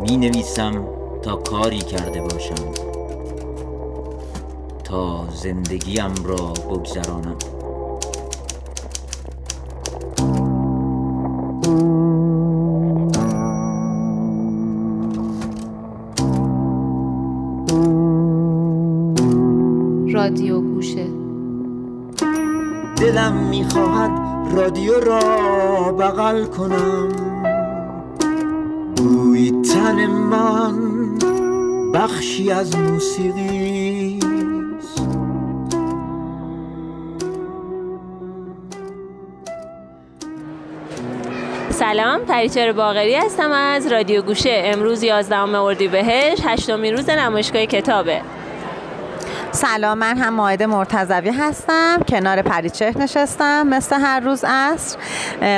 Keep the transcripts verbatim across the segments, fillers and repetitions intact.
می نویسم تا کاری کرده باشم، تا زندگیم را بگذرانم. رادیو گوشه. دلم میخواهد رادیو را بغل کنم، بوی تن من بخشی از موسیقی است. سلام، پریچهر باقری هستم از رادیو گوشه. امروز یازدهم اردیبهشت، هشتمین روز نمایشگاه کتابه. سلام، من هم مائده مرتضوی هستم، کنار پریچهر نشستم مثل هر روز عصر.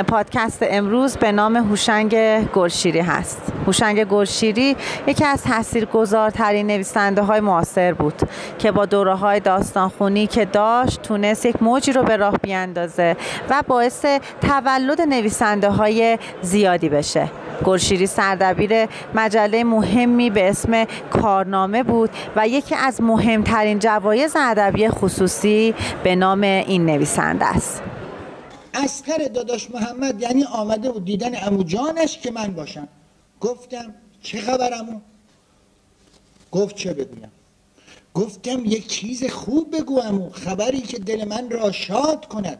پادکست امروز به نام هوشنگ گلشیری هست. هوشنگ گلشیری یکی از تاثیرگذارترین نویسنده های معاصر بود که با دوره های داستانخوانی که داشت تونست یک موجی رو به راه بیاندازه و باعث تولد نویسنده های زیادی بشه. گلشیری سردبیر مجله مهمی به اسم کارنامه بود و یکی از مهمترین جوایز ادبی خصوصی به نام این نویسنده است. عسکر داداش محمد یعنی آمده بود دیدن عمو جانش که من باشم. گفتم چه خبر عمو؟ گفت چه بگویم؟ گفتم یک چیز خوب بگو عمو، خبری که دل من را شاد کند.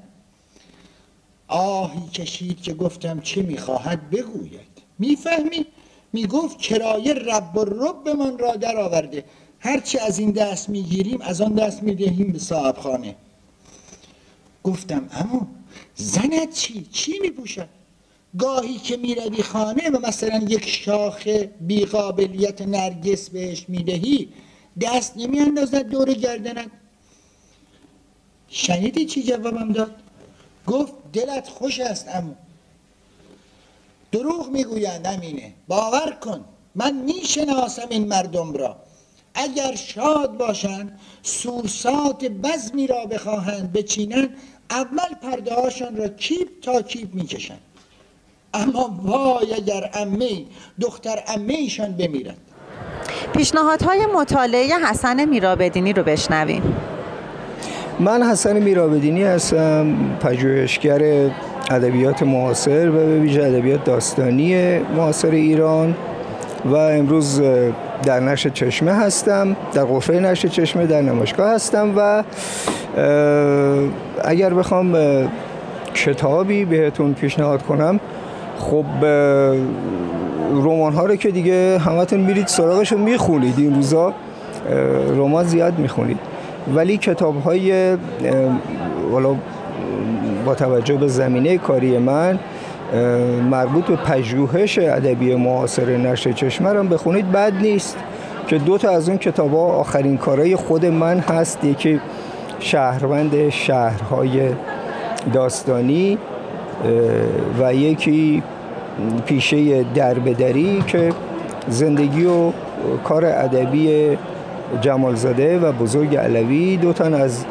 آهی کشید که گفتم چه میخواهد بگوید؟ میفهمی؟ میگفت کرایه رب و رب من را در آورده، هرچی از این دست میگیریم از آن دست میدهیم به صاحب خانه. گفتم اما زنت چی؟ چی میپوشد؟ گاهی که میروی خانه و مثلا یک شاخ بیقابلیت نرگس بهش میدهی، دست نمیاندازد دور گردنت. شنیدی چی جوابم داد؟ گفت دلت خوش است عمو. دروغ میگویند، همینه، باور کن، من میشناسم این مردم را. اگر شاد باشند، سوسات بزمی را بخواهند بچینند، اول پرده هاشان را چیپ تا چیپ میکشند. اما وای اگر عمه دختر عمه ایشان بمیرد. پیشنهادهای مطالعه حسن میرابدینی رو بشنویم. من حسن میرابدینی هستم، پژوهشگر ادبیات معاصر و به ویژه ادبیات داستانی معاصر ایران و امروز در نشر چشمه هستم، در غرفه نشر چشمه در نمایشگاه هستم و اگر بخوام کتابی بهتون پیشنهاد کنم، خب رمان ها رو که دیگه همتون میرید سراغش رو میخونید، این روزا رمان زیاد میخونید، ولی کتاب های والا با توجه به زمینه کاری من مربوط به پژوهش ادبی معاصر نشر چشمه رو بخونید بد نیست که دو تا از اون کتاب‌ها آخرین کارهای خود من هست. یکی شهروند شهرهای داستانی و یکی پیشه دربدری که زندگی و کار ادبی جمالزاده و بزرگ علوی، دو تا از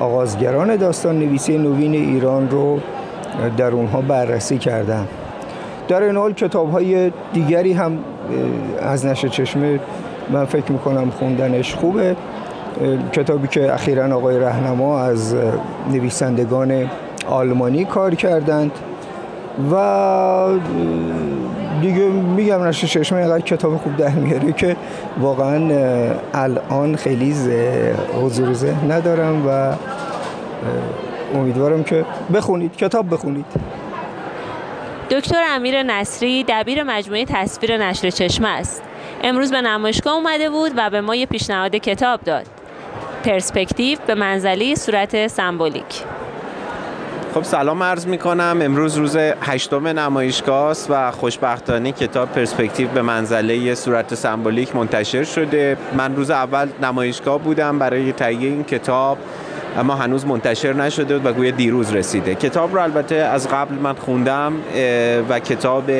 آغازگران داستان نویسی نوین ایران رو در اونها بررسی کردم. در این حال کتاب‌های دیگری هم از نشر چشمه من فکر می‌کنم خوندنش خوبه. کتابی که اخیراً آقای رهنما از نویسندگان آلمانی کار کردند و دیگه میگم نشر چشمه اینقدر کتاب خوب در میاره که واقعاً الان خیلی حضور ذهن ندارم و امیدوارم که بخونید، کتاب بخونید. دکتر امیر نصری دبیر مجموعه تصویر نشر چشمه است. امروز به نمایشگاه اومده بود و به ما یه پیشنهاد کتاب داد. پرسپکتیو به منزله صورت سمبولیک. خب سلام عرض میکنم. امروز روز هشتم نمایشگاه است و خوشبختانه کتاب پرسپکتیو به منزله صورت سمبولیک منتشر شده. من روز اول نمایشگاه بودم برای تهیه این کتاب، اما هنوز منتشر نشده و گویا دیروز رسیده. کتاب رو البته از قبل من خوندم و کتاب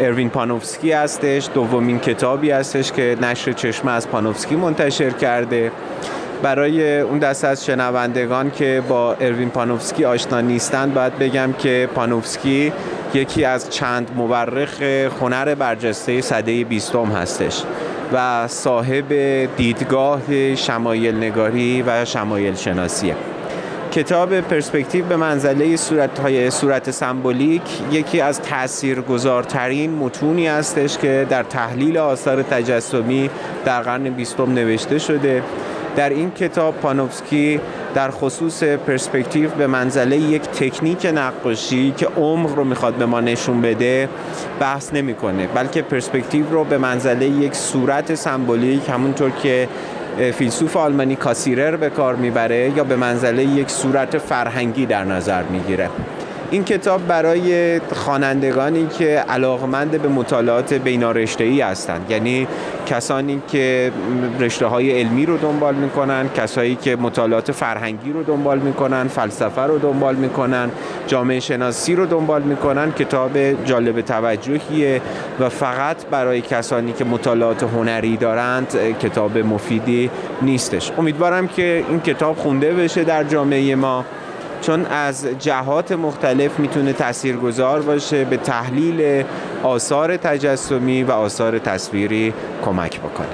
اروین پانوفسکی هستش، دومین کتابی هستش که نشر چشمه از پانوفسکی منتشر کرده. برای اون دسته از شنوندگان که با اروین پانوفسکی آشنا نیستند باید بگم که پانوفسکی یکی از چند مورخ هنر برجسته سده بیستم هستش و صاحب دیدگاه شمایل نگاری و شمایل شناسیه. کتاب پرسپکتیو به منزله صورت‌های صورت سمبولیک یکی از تاثیرگذارترین متونی هستش که در تحلیل آثار تجسمی در قرن بیستم نوشته شده. در این کتاب پانوفسکی در خصوص پرسپکتیو به منزله یک تکنیک نقاشی که عمق رو میخواد به ما نشون بده بحث نمی‌کنه، بلکه پرسپکتیو رو به منزله یک صورت سمبولیک، همونطور که فیلسوف آلمانی کاسیرر به کار میبره، یا به منزله یک صورت فرهنگی در نظر میگیره. این کتاب برای خوانندگانی که علاقمند به مطالعات بینارشته‌ای هستند، یعنی کسانی که رشته‌های علمی رو دنبال می‌کنن، کسایی که مطالعات فرهنگی رو دنبال می‌کنن، فلسفه رو دنبال می‌کنن، جامعه شناسی رو دنبال می‌کنن، کتاب جالب توجهیه و فقط برای کسانی که مطالعات هنری دارند کتاب مفیدی نیستش. امیدوارم که این کتاب خونده بشه در جامعه ما، چون از جهات مختلف میتونه تاثیرگذار باشه، به تحلیل آثار تجسمی و آثار تصویری کمک بکنه.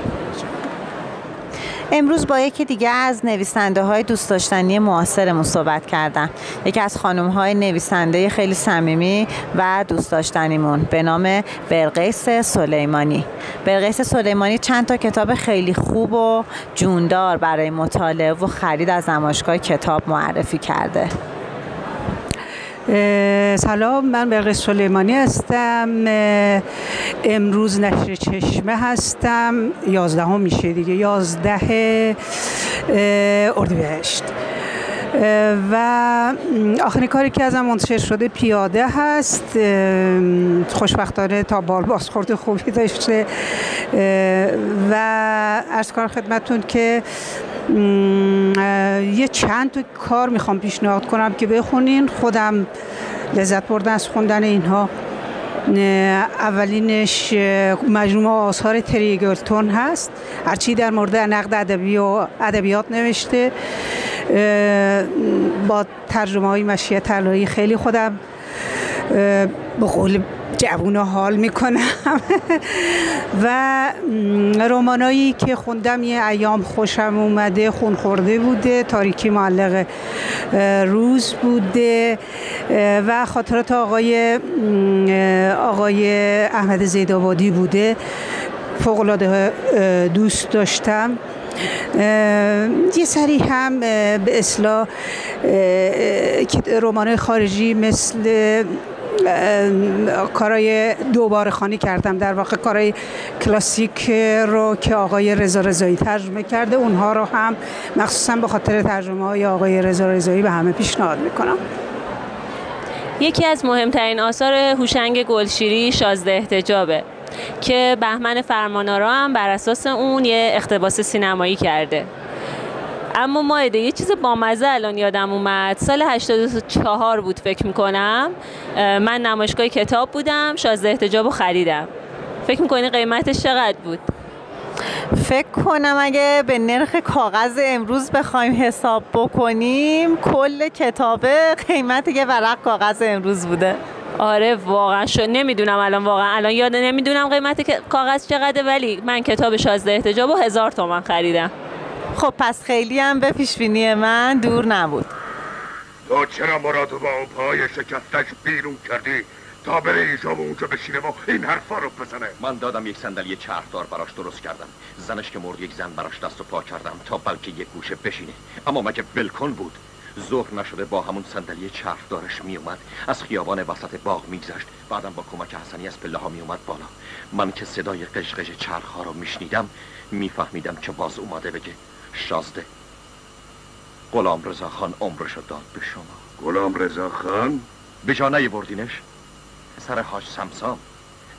امروز با یکی دیگه از نویسنده های دوست داشتنی معاصرمون صحبت کردم، یکی از خانم های نویسنده خیلی صمیمی و دوست داشتنیمون به نام بلقیس سلیمانی. بلقیس سلیمانی چند تا کتاب خیلی خوب و جوندار برای مطالعه و خرید از نمایشگاه کتاب معرفی کرده. سلام، من بلقیس سلیمانی هستم. امروز نشر چشمه هستم. یازده هم میشه دیگه، یازده اردیبهشت. و آخرین کاری که ازم منتشر شده پیاده هست. خوشبختانه تا بال بازخورد خوبی داشته و عرض کنم خدمتتون که یه چند تا کار میخوام پیشنهاد کنم که بخونین. خودم لذت بردم از خوندن اینها. اولینش مجموعه آثار تری ایگلتون هست، هرچی در مورد نقد ادبی و ادبیات نوشته، با ترجمه های مشیت علایی. خیلی خودم به قول جوونا حال میکنم. و رمانایی که خوندم یه ایام خوشم اومده، خون خورده بوده، تاریکی معلق روز بوده، و خاطرات آقای آقای احمد زیدآبادی بوده، فوق‌العاده دوست داشتم. یه سری هم به اصطلاح رمان‌های خارجی مثل کارای دوباره خوانی کردم، در واقع کارای کلاسیک رو که آقای رضا رضایی ترجمه کرده، اونها رو هم مخصوصا به خاطر ترجمه های آقای رضا رضایی به همه پیشنهاد میکنم. یکی از مهمترین آثار هوشنگ گلشیری شازده احتجابه که بهمن فرمان‌آرا هم بر اساس اون یه اقتباس سینمایی کرده. اما مایده یه چیز بامزه الان یادم اومد، سال هشتاد و چهار بود فکر میکنم، من نمایشگاه کتاب بودم، شازده احتجاب رو خریدم. فکر میکنی قیمتش چقدر بود؟ فکر کنم اگه به نرخ کاغذ امروز بخوایم حساب بکنیم کل کتابه قیمت یه ورق کاغذ امروز بوده. آره واقعا شد، نمیدونم الان، واقعا الان یاد نمیدونم قیمت کاغذ چقدره، ولی من کتاب شازده احتجاب رو هزار تومان خریدم. خب پس خیلی هم به پیشبینی من دور نبود. تو چرا مرادو با اون پای شکستش بیرون کردی تا بره اینجا و اونجا بشینه و این حرفا رو بزنه؟ من دادم یک صندلی چرخدار براش درست کردم، زنش که مرد یک زن براش دست و پا کردم تا بلکه یک گوشه بشینه. اما مگه بلکن بود؟ ظهر نشده با همون صندلی چرخدارش می اومد، از خیابان وسط باغ میگذشت، بعدم با کمک حسنی از پله ها می اومد بالا. من که صدای قشقش چرخ ها رو میشنیدم میفهمیدم که باز اومده بگه شازده، غلام رضا خان عمرشو داد به شما. غلام رضا خان؟ به جا نیاوردینش؟ پسر حاج سمسام،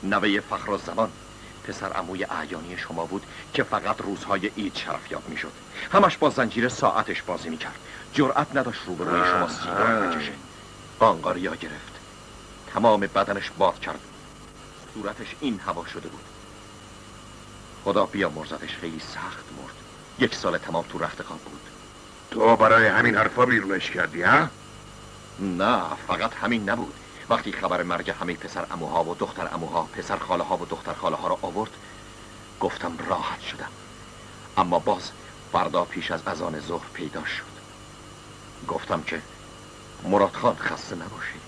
نوه فخرالزمان، پسر عموی اعیانی شما بود که فقط روزهای عید شرفیاب میشد. همش با زنجیر ساعتش بازی میکرد، جرأت نداشت روبروی شما سیگار بکشه. قانقاریا گرفت، تمام بدنش باد کرد، صورتش این هوا شده بود. خدا بیامرزدش، خیلی سخت مرد، یک سال تمام تو رختخواب بود. تو برای همین حرفا بیرونش کردی ها؟ نه، فقط همین نبود، وقتی خبر مرگ همه پسر عموها و دختر عموها، پسر خاله ها و دختر خاله ها را آورد، گفتم راحت شدم. اما باز فردا پیش از اذان ظهر پیدا شد. گفتم که مراد خان خسته نباشی.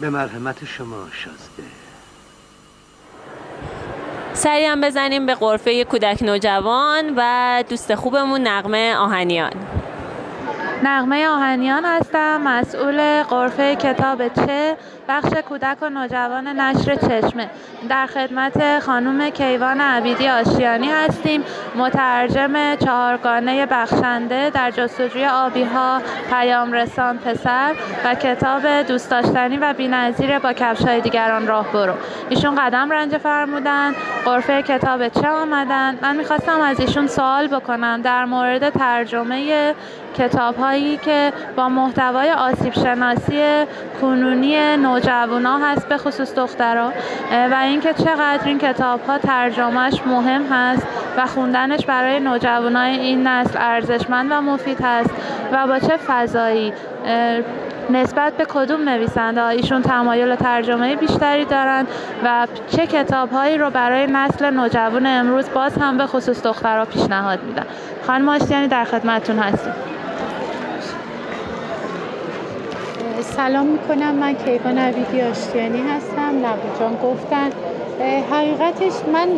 به مرحمت شما شازده. سریعا بزنیم به غرفه کودک نوجوان و دوست خوبمون نغمه آهنیان. نغمه آهنیان هستم، مسئول غرفه کتاب چه بخش کودک و نوجوان نشر چشمه. در خدمت خانم کیوان عبیدی آشیانی هستیم، مترجم چهارگانه بخشنده، در جستجوی آبی‌ها، پیام رسان پسر و کتاب دوست داشتنی و بی‌نظیر با کفش‌های دیگران راه برو. ایشون قدم رنج فرمودن، غرفه کتاب چه آمدن. من می‌خواستم از ایشون سوال بکنم در مورد ترجمه کتاب‌هایی که با محتوای آسیب شناسی کنونی نوجوانا هست، به خصوص دخترها، و اینکه چقدر این کتاب‌ها ترجمهش مهم هست و خوندنش برای نوجوانای این نسل ارزشمند و مفید هست و با چه فضایی نسبت به کدوم نویسنده ایشون تمایل ترجمه بیشتری دارند و چه کتاب‌هایی رو برای نسل نوجوان امروز باز هم به خصوص دخترها پیشنهاد میدن. خانم آشتیانی در خدمتتون هستیم. سلام میکنم، من کیوان عبیدی آشتیانی هستم. نبو جان گفتن حقیقتش من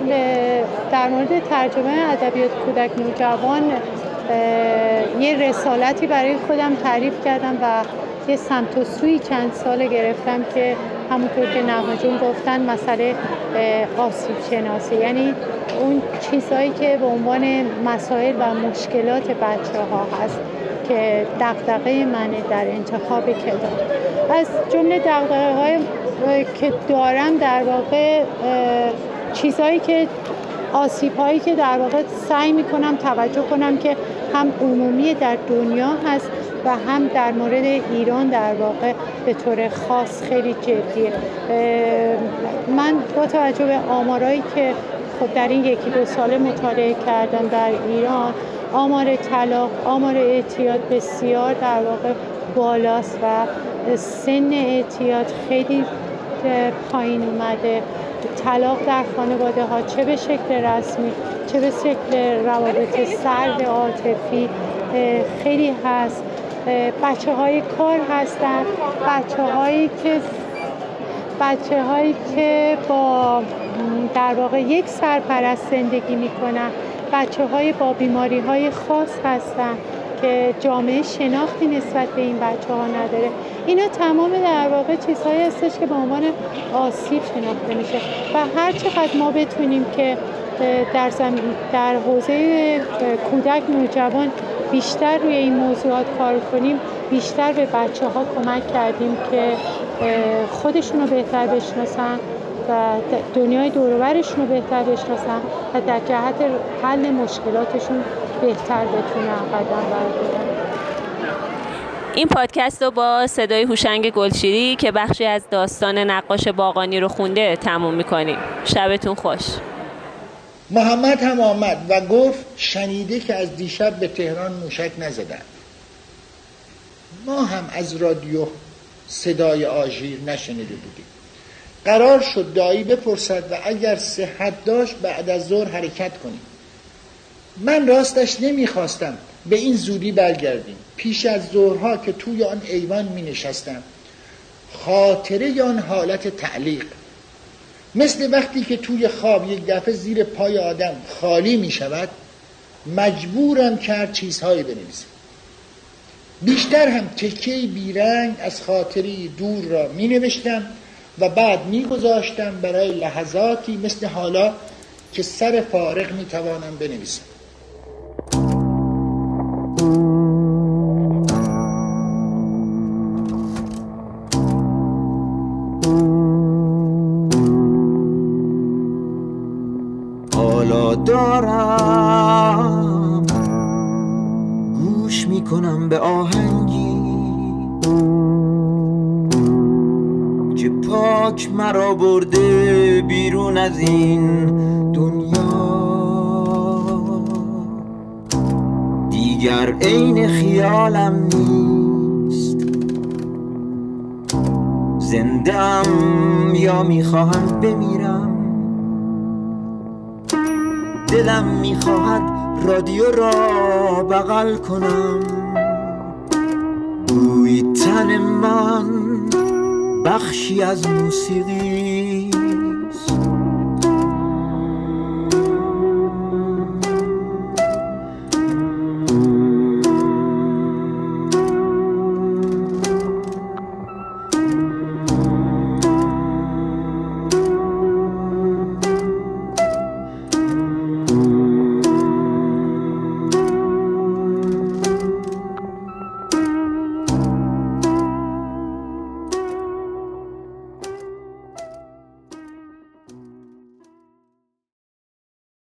در مورد ترجمه ادبیات کودک نوجوان یه رسالتی برای خودم تعریف کردم و یه سمت و سوی چند سال گرفتم که همونطور که نبو جان گفتن مسئله آسیب شناسی، یعنی اون چیزهایی که به عنوان مسائل و مشکلات بچه ها هست که دغدغه منه در انتخاب کتاب. از جمله دغدغه‌های که دارم در واقع چیزهایی که آسیب‌هایی که در واقع سعی می‌کنم توجه کنم که هم عمومی در دنیا هست و هم در مورد ایران در واقع به طور خاص خیلی جدیه. من با توجه به آمارایی که خب در این یکی دو سال مطالعه کردم در ایران، آمار طلاق، آمار اعتیاد بسیار در واقع بالاست و سن اعتیاد خیلی پایین اومده. طلاق در خانواده ها چه به شکل رسمی، چه به شکل روابط سرد عاطفی خیلی هست. بچه های کار هستن، بچه هایی که بچه هایی که با در واقع یک سرپرست زندگی میکنن، بچه های با بیماری های خاص هستن که جامعه شناختی نسبت به این بچه ها نداره. اینا تمام در واقع چیزهایی هستش که به عنوان آسیب شناخته میشه و هر چقدر ما بتونیم که در, در حوزه کودک نوجوان بیشتر روی این موضوعات کار کنیم، بیشتر به بچه ها کمک کردیم که خودشون رو بهتر بشناسن و دنیای دوروبرشون رو بهتر بشناسن و در جهت حل مشکلاتشون بهتر بتونن قدم بردارن. این پادکست رو با صدای هوشنگ گلشیری که بخشی از داستان نقاش باغانی رو خونده تموم میکنیم. شبتون خوش. محمد هم آمد و گفت شنیده که از دیشب به تهران موشک نزدن. ما هم از رادیو صدای آژیر نشنیده بودیم. قرار شد دایی بپرسد و اگر صحت داشت بعد از ظهر حرکت کنیم. من راستش نمیخواستم به این زودی برگردیم. پیش از ظهرها که توی آن ایوان می نشستم، خاطره آن حالت تعلیق، مثل وقتی که توی خواب یک دفعه زیر پای آدم خالی می شود، مجبورم کرد چیزهایی بنویسم. بیشتر هم تکه‌ای بیرنگ از خاطری دور را می نوشتم و بعد میگذاشتم برای لحظاتی مثل حالا که سر فارغ میتوانم بنویسم. حالا دارم گوش میکنم به آهنگی پاک مرا برده بیرون از این دنیا، دیگر عین خیالم نیست، زندم یا میخواهم بمیرم، دلم میخواهد رادیو را بغل کنم، بوی تن من بخشی از موسیقی